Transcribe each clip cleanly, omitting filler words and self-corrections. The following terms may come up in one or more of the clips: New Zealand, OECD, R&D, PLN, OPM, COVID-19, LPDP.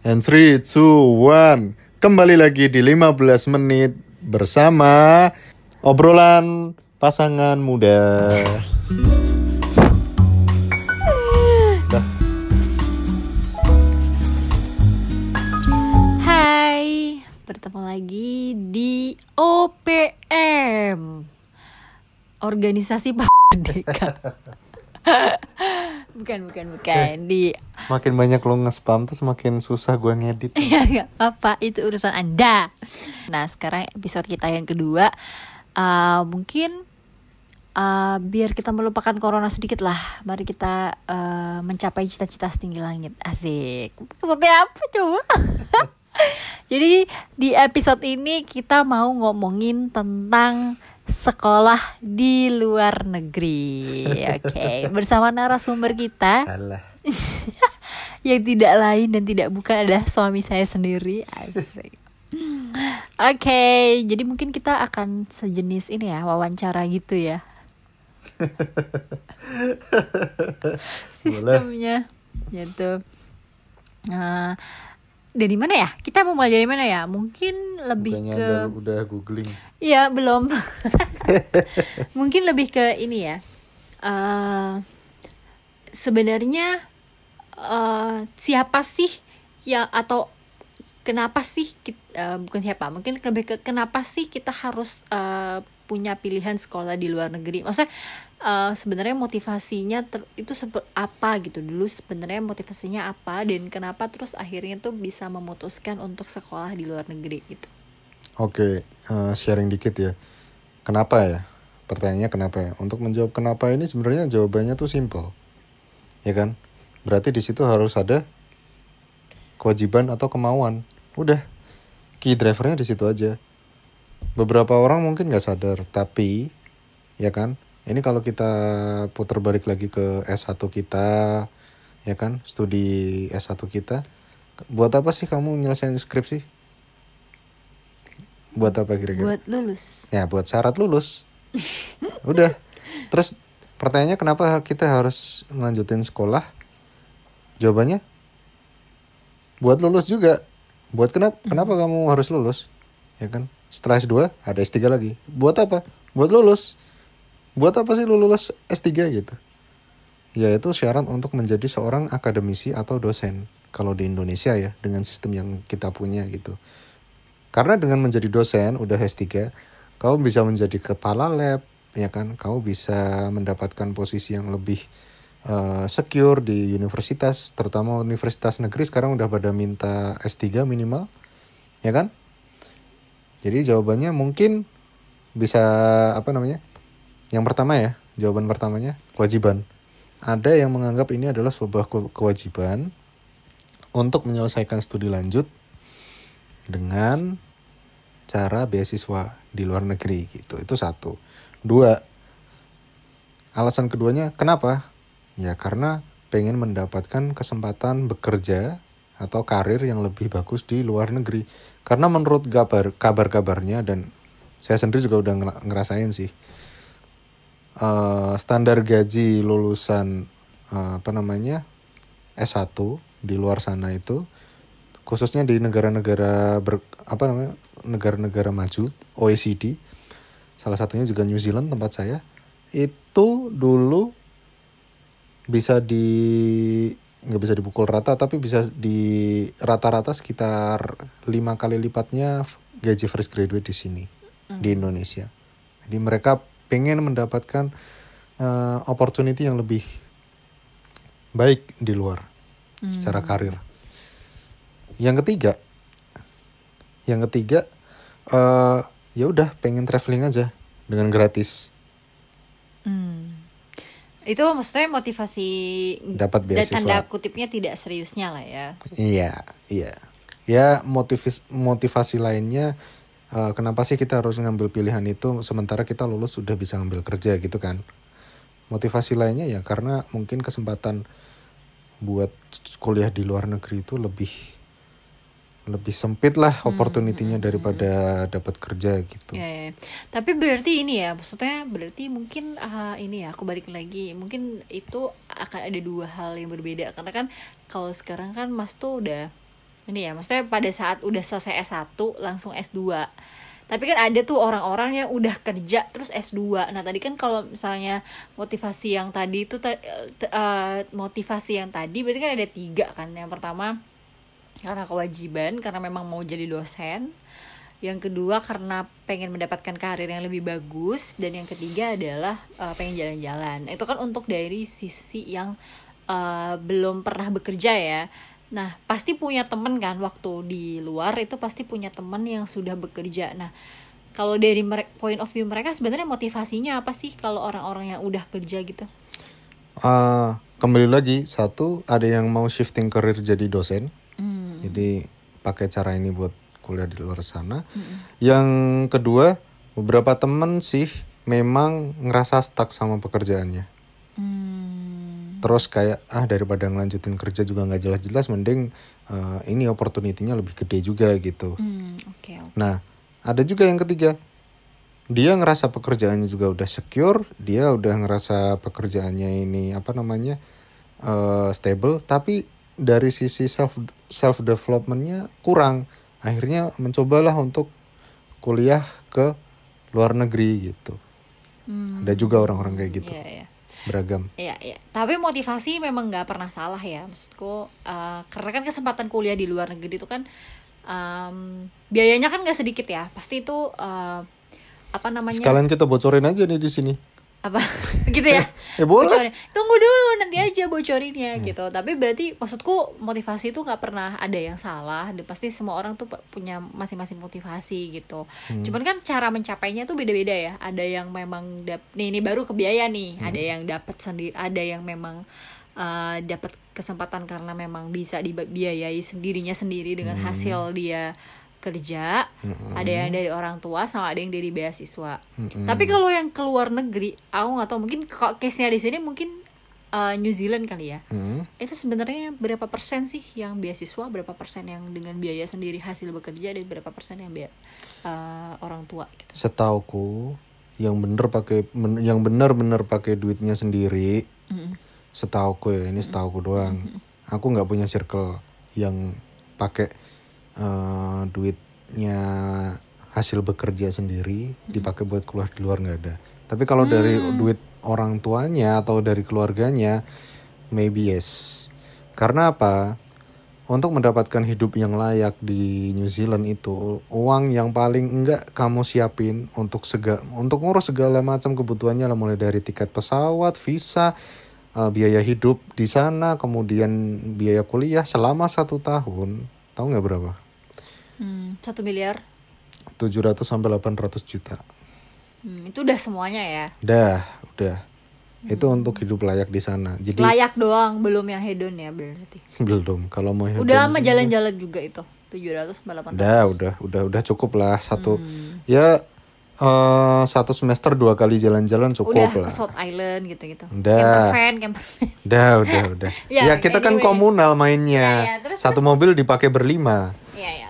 And 3, 2, 1. Kembali lagi di 15 menit bersama obrolan pasangan muda. Hai, bertemu lagi di OPM, Organisasi Merdeka. Bukan. Di makin banyak lo nge-spam tuh semakin susah gue ngedit. Ya enggak apa-apa, itu urusan Anda. Nah, sekarang episode kita yang kedua, mungkin biar kita melupakan corona sedikit lah. Mari kita mencapai cita-cita setinggi langit. Asik. Maksudnya apa coba? Jadi di episode ini kita mau ngomongin tentang sekolah di luar negeri. Oke. Bersama narasumber kita yang tidak lain dan tidak bukan adalah suami saya sendiri. Asik. Oke. Jadi mungkin kita akan sejenis ini ya, wawancara gitu ya. Sistemnya gitu. Dari mana ya? Kita mau mulai dari mana ya? Mungkin lebih bukannya ke udah googling. Iya, belum. Mungkin lebih ke ini ya. Sebenarnya siapa sih yang atau kenapa sih kita, bukan siapa, mungkin lebih ke kenapa sih kita harus punya pilihan sekolah di luar negeri. Maksudnya sebenarnya motivasinya apa gitu dulu, sebenarnya motivasinya apa dan kenapa terus akhirnya tuh bisa memutuskan untuk sekolah di luar negeri gitu. Oke, sharing dikit ya. Kenapa ya? Pertanyaannya kenapa ya? Untuk menjawab kenapa ini sebenarnya jawabannya tuh simple, ya kan? Berarti di situ harus ada kewajiban atau kemauan. Udah, key drivernya di situ aja. Beberapa orang mungkin nggak sadar, tapi ya kan, ini kalau kita putar balik lagi ke S1 kita, ya kan, studi S1 kita, buat apa sih kamu nyelesain skripsi? Buat apa kira-kira? Buat lulus. Ya, buat syarat lulus. Udah. Terus pertanyaannya kenapa kita harus melanjutin sekolah? Jawabannya, buat lulus juga. Buat kenapa kamu harus lulus? Ya kan? Setelah S2 ada S3 lagi. Buat apa? Buat lulus. Buat apa sih lu lulus S3 gitu? Yaitu syarat untuk menjadi seorang akademisi atau dosen. Kalau di Indonesia ya, dengan sistem yang kita punya gitu. Karena dengan menjadi dosen, udah S3, kamu bisa menjadi kepala lab, ya kan? Kamu bisa mendapatkan posisi yang lebih secure di universitas. Terutama universitas negeri sekarang udah pada minta S3 minimal, ya kan? Jadi jawabannya mungkin bisa apa namanya? Yang pertama ya, jawaban pertamanya kewajiban. Ada yang menganggap ini adalah sebuah kewajiban untuk menyelesaikan studi lanjut dengan cara beasiswa di luar negeri gitu. Itu satu. Dua, alasan keduanya kenapa? Ya karena pengen mendapatkan kesempatan bekerja atau karir yang lebih bagus di luar negeri. Karena menurut kabar-kabarnya, dan saya sendiri juga udah ngerasain sih, standar gaji lulusan S1 di luar sana itu, khususnya di negara-negara maju, OECD, salah satunya juga New Zealand tempat saya, itu dulu nggak bisa dipukul rata, tapi bisa di rata-rata sekitar 5 kali lipatnya gaji fresh graduate di sini, di Indonesia. Jadi mereka pengen mendapatkan opportunity yang lebih baik di luar secara karir. Yang ketiga, ya udah pengen traveling aja dengan gratis. Itu maksudnya motivasi dapat beasiswa. Tanda kutipnya tidak seriusnya lah ya. Iya. Ya motivasi lainnya, kenapa sih kita harus ngambil pilihan itu sementara kita lulus sudah bisa ngambil kerja gitu kan. Motivasi lainnya ya karena mungkin kesempatan buat kuliah di luar negeri itu lebih sempit lah opportunity-nya daripada dapat kerja gitu. Ya. Tapi berarti ini ya, maksudnya berarti mungkin ini ya, aku balik lagi, mungkin itu akan ada dua hal yang berbeda. Karena kan kalau sekarang kan Mas tuh udah ini ya, maksudnya pada saat udah selesai S1 langsung S2. Tapi kan ada tuh orang-orang yang udah kerja terus S2. Nah tadi kan kalau misalnya motivasi yang tadi itu motivasi yang tadi berarti kan ada 3 kan. Yang pertama karena kewajiban, karena memang mau jadi dosen. Yang kedua karena pengen mendapatkan karir yang lebih bagus. Dan yang ketiga adalah pengen jalan-jalan. Itu kan untuk dari sisi yang belum pernah bekerja ya. Nah, pasti punya temen kan, waktu di luar itu pasti punya temen yang sudah bekerja. Nah, kalau dari point of view mereka sebenarnya motivasinya apa sih kalau orang-orang yang udah kerja gitu? Kembali lagi, satu ada yang mau shifting karir jadi dosen. Jadi pakai cara ini buat kuliah di luar sana. Yang kedua, beberapa temen sih memang ngerasa stuck sama pekerjaannya. Terus kayak daripada ngelanjutin kerja juga nggak jelas-jelas, mending ini opportunity-nya lebih gede juga gitu. Okay. Nah ada juga yang ketiga, dia ngerasa pekerjaannya juga udah secure, dia udah ngerasa pekerjaannya ini stable, tapi dari sisi self development-nya kurang. Akhirnya mencobalah untuk kuliah ke luar negeri gitu. Ada juga orang-orang kayak gitu. Yeah. Beragam. Iya. Tapi motivasi memang nggak pernah salah ya, maksudku. Karena kan kesempatan kuliah di luar negeri itu kan biayanya kan nggak sedikit ya. Pasti itu sekalian kita bocorin aja nih di sini. Apa? Gitu ya? Boleh. Bocorin. Tunggu dulu nanti aja bocorinnya gitu. Tapi berarti maksudku motivasi itu nggak pernah ada yang salah. Dan pasti semua orang tuh punya masing-masing motivasi gitu. Cuman kan cara mencapainya tuh beda-beda ya. Ada yang memang ini baru kebiayaan nih. Ada yang dapat sendiri. Ada yang memang dapat kesempatan karena memang bisa dibiayai sendirinya sendiri dengan hasil dia kerja. Ada yang dari orang tua sama ada yang dari beasiswa. Tapi kalau yang ke luar negeri, aku nggak tahu, mungkin case-nya di sini mungkin New Zealand kali ya. Itu sebenarnya berapa persen sih yang beasiswa, berapa persen yang dengan biaya sendiri hasil bekerja, dan berapa persen yang orang tua gitu. Setauku yang benar-benar pakai duitnya sendiri. Setauku ya, ini setauku doang. Aku nggak punya circle yang pakai duitnya hasil bekerja sendiri dipakai buat keluar di luar, nggak ada. Tapi kalau dari duit orang tuanya atau dari keluarganya, maybe yes. Karena apa? Untuk mendapatkan hidup yang layak di New Zealand itu, uang yang paling enggak kamu siapin untuk ngurus segala macam kebutuhannya lah, mulai dari tiket pesawat, visa, biaya hidup di sana, kemudian biaya kuliah selama 1 tahun, tahu nggak berapa? 1 miliar? 700 sampai 800 juta. Itu udah semuanya ya? Udah. Itu untuk hidup layak di sana. Jadi layak doang, belum yang hedon ya berarti. Belum. Kalau mau hedon. Udah sama jalan-jalan juga itu. 700 sampai 800. Udah cukup lah satu. Ya 1 semester 2 kali jalan-jalan cukup lah. Udah ke South Island gitu-gitu. Campervan. Udah. ya kita kan komunal mainnya. Terus, satu mobil dipakai 5. Iya.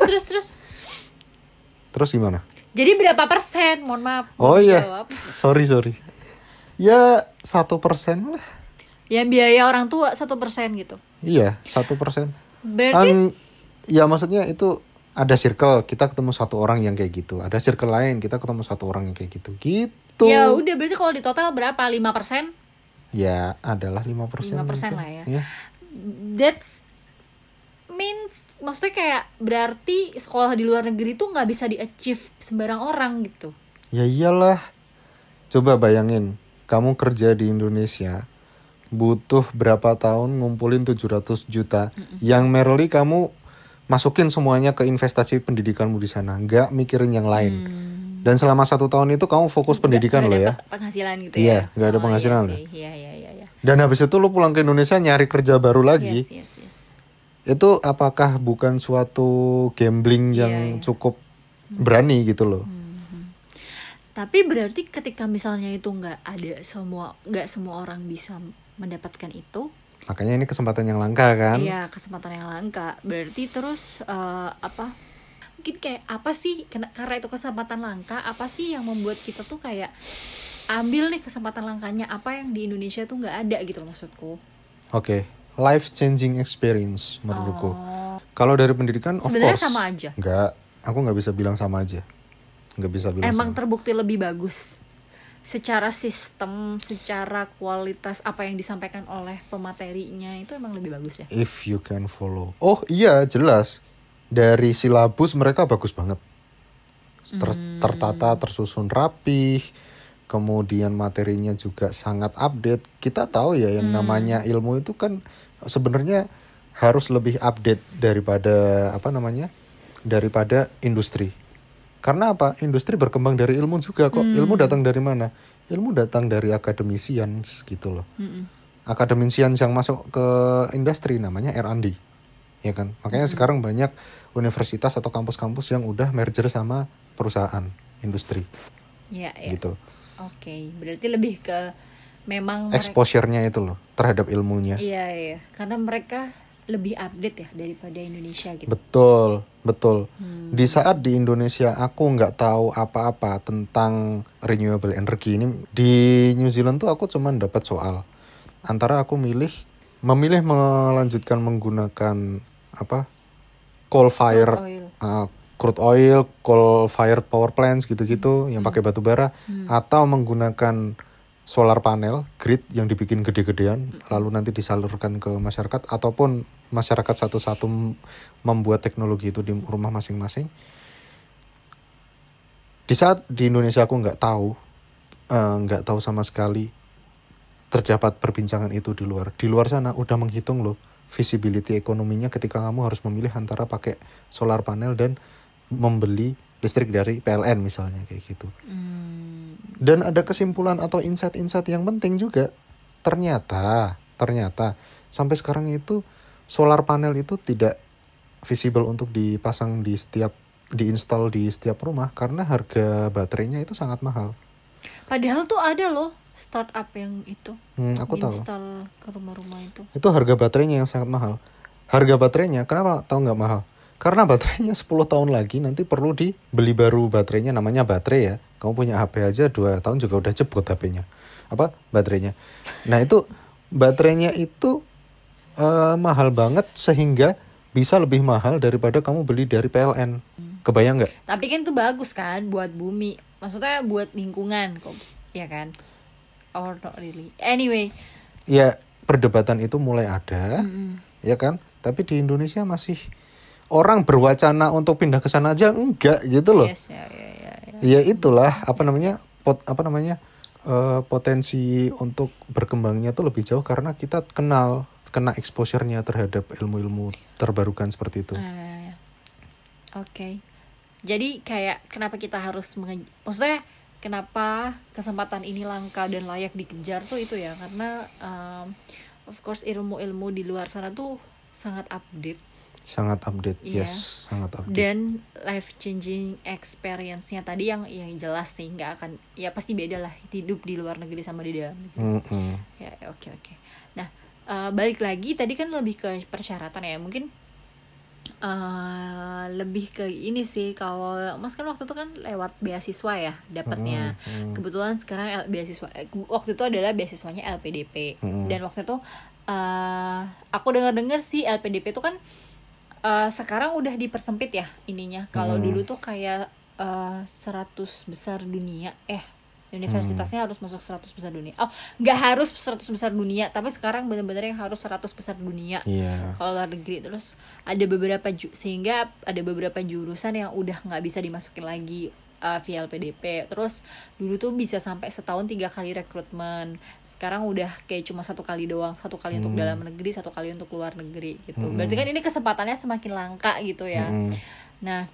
Terus. Terus gimana? Jadi berapa persen? Mohon maaf. Oh iya. Sorry. Ya 1% lah. Yang biaya orang tua 1% gitu. Iya 1%. Berarti? Ya maksudnya itu ada circle kita ketemu 1 orang yang kayak gitu. Ada circle lain kita ketemu 1 orang yang kayak gitu. Gitu. Ya udah berarti kalau di total berapa? 5%? Ya adalah 5%. 5% lah ya. That's means, maksudnya kayak berarti sekolah di luar negeri tuh nggak bisa di-achieve sembarang orang gitu. Ya iyalah. Coba bayangin, kamu kerja di Indonesia butuh berapa tahun ngumpulin 700 juta. Yang merely kamu masukin semuanya ke investasi pendidikanmu di sana, nggak mikirin yang lain. Dan selama 1 tahun itu kamu fokus pendidikan lo ya. Penghasilan gitu ya. Iya, nggak ada penghasilan. Iya. Dan habis itu lo pulang ke Indonesia nyari kerja baru lagi. Yes. Itu apakah bukan suatu gambling yang cukup berani gitu loh. Tapi berarti ketika misalnya itu nggak semua orang bisa mendapatkan itu, makanya ini kesempatan yang langka kan. Iya, kesempatan yang langka. Berarti terus mungkin kayak apa sih, karena itu kesempatan langka, apa sih yang membuat kita tuh kayak ambil nih kesempatan langkanya, apa yang di Indonesia tuh nggak ada gitu maksudku. Oke. Life changing experience menurutku. Kalau dari pendidikan, sebenarnya sama aja. Enggak, aku nggak bisa bilang sama aja. Nggak bisa bilang. Emang sama. Terbukti lebih bagus. Secara sistem, secara kualitas apa yang disampaikan oleh pematerinya itu emang lebih bagus ya. If you can follow. Oh iya, jelas. Dari silabus mereka bagus banget. Tertata, tersusun rapih. Kemudian materinya juga sangat update. Kita tahu ya yang namanya ilmu itu kan sebenarnya harus lebih update daripada daripada industri. Karena apa? Industri berkembang dari ilmu juga kok. Ilmu datang dari mana? Ilmu datang dari akademisian gitu loh. Akademisian yang masuk ke industri namanya R&D. Ya kan? Makanya sekarang banyak universitas atau kampus-kampus yang udah merger sama perusahaan industri. Iya, ya. Gitu. Oke, berarti lebih ke memang exposure-nya itu loh terhadap ilmunya. Iya, iya. Karena mereka lebih update ya daripada Indonesia gitu. Betul, betul. Di saat di Indonesia aku nggak tahu apa-apa tentang renewable energy ini, di New Zealand tuh aku cuman dapat soal. Antara aku memilih melanjutkan menggunakan crude oil, coal fired power plants gitu-gitu yang pakai batu bara, atau menggunakan solar panel grid yang dibikin gede-gedean lalu nanti disalurkan ke masyarakat, ataupun masyarakat satu-satu membuat teknologi itu di rumah masing-masing. Di saat di Indonesia aku nggak tahu sama sekali terdapat perbincangan itu di luar. Di luar sana udah menghitung loh visibility ekonominya ketika kamu harus memilih antara pakai solar panel dan membeli listrik dari PLN misalnya kayak gitu. Dan ada kesimpulan atau insight-insight yang penting juga. Ternyata sampai sekarang itu solar panel itu tidak visible untuk dipasang diinstal di setiap rumah karena harga baterainya itu sangat mahal. Padahal tuh ada loh startup yang itu aku tahu ke rumah-rumah itu. Itu harga baterainya yang sangat mahal. Harga baterainya kenapa tahu nggak mahal? Karena baterainya 10 tahun lagi nanti perlu dibeli baru baterainya, namanya baterai ya. Kamu punya HP aja 2 tahun juga udah jebot HP-nya. Baterainya. Nah itu baterainya itu mahal banget sehingga bisa lebih mahal daripada kamu beli dari PLN. Kebayang nggak? Tapi kan itu bagus kan buat bumi. Maksudnya buat lingkungan kok. Ya kan? Or not really. Anyway. Ya perdebatan itu mulai ada. Ya kan? Tapi di Indonesia masih... Orang berwacana untuk pindah ke sana aja enggak gitu loh. Yes, ya itulah potensi untuk berkembangnya tuh lebih jauh karena kita kena exposure-nya terhadap ilmu-ilmu terbarukan seperti itu. Oke. Jadi kayak kenapa kita harus maksudnya kenapa kesempatan ini langka dan layak dikejar tuh itu ya karena of course ilmu-ilmu di luar sana tuh sangat update, yes, sangat update. Dan life changing experience-nya tadi yang jelas sih nggak akan, ya pasti beda lah hidup di luar negeri sama di dalam negeri. Ya oke. Nah balik lagi tadi kan lebih ke persyaratan ya, mungkin lebih ke ini sih. Kalau Mas kan waktu itu kan lewat beasiswa ya dapatnya. Kebetulan sekarang beasiswa waktu itu adalah beasiswanya LPDP. Dan waktu itu aku dengar sih LPDP itu kan sekarang udah dipersempit ya ininya. Kalau dulu tuh kayak 100 besar dunia. Universitasnya harus masuk 100 besar dunia. Oh, gak harus 100 besar dunia. Tapi sekarang benar-benar yang harus 100 besar dunia. Kalau luar negeri. Terus ada beberapa sehingga ada beberapa jurusan yang udah gak bisa dimasukin lagi via LPDP. Terus dulu tuh bisa sampai setahun 3 kali rekrutmen. Sekarang udah kayak cuma 1 kali doang, 1 kali untuk dalam negeri, 1 kali untuk luar negeri gitu. Berarti kan ini kesempatannya semakin langka gitu ya. Nah,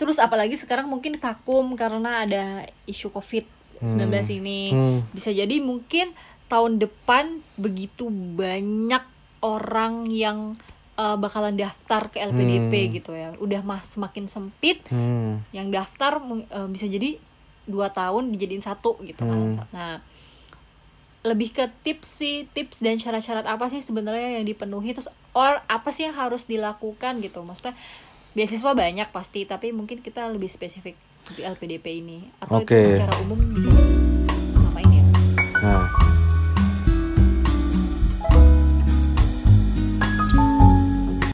terus apalagi sekarang mungkin vakum karena ada isu COVID-19 ini. Bisa jadi mungkin tahun depan begitu banyak orang yang bakalan daftar ke LPDP gitu ya. Udah semakin sempit. Yang daftar bisa jadi 2 tahun dijadiin 1 gitu kan. Nah, lebih ke tips dan syarat-syarat apa sih sebenarnya yang dipenuhi, terus or apa sih yang harus dilakukan gitu. Maksudnya beasiswa banyak pasti, tapi mungkin kita lebih spesifik di LPDP ini atau itu secara umum bisa sama ini ya. Nah.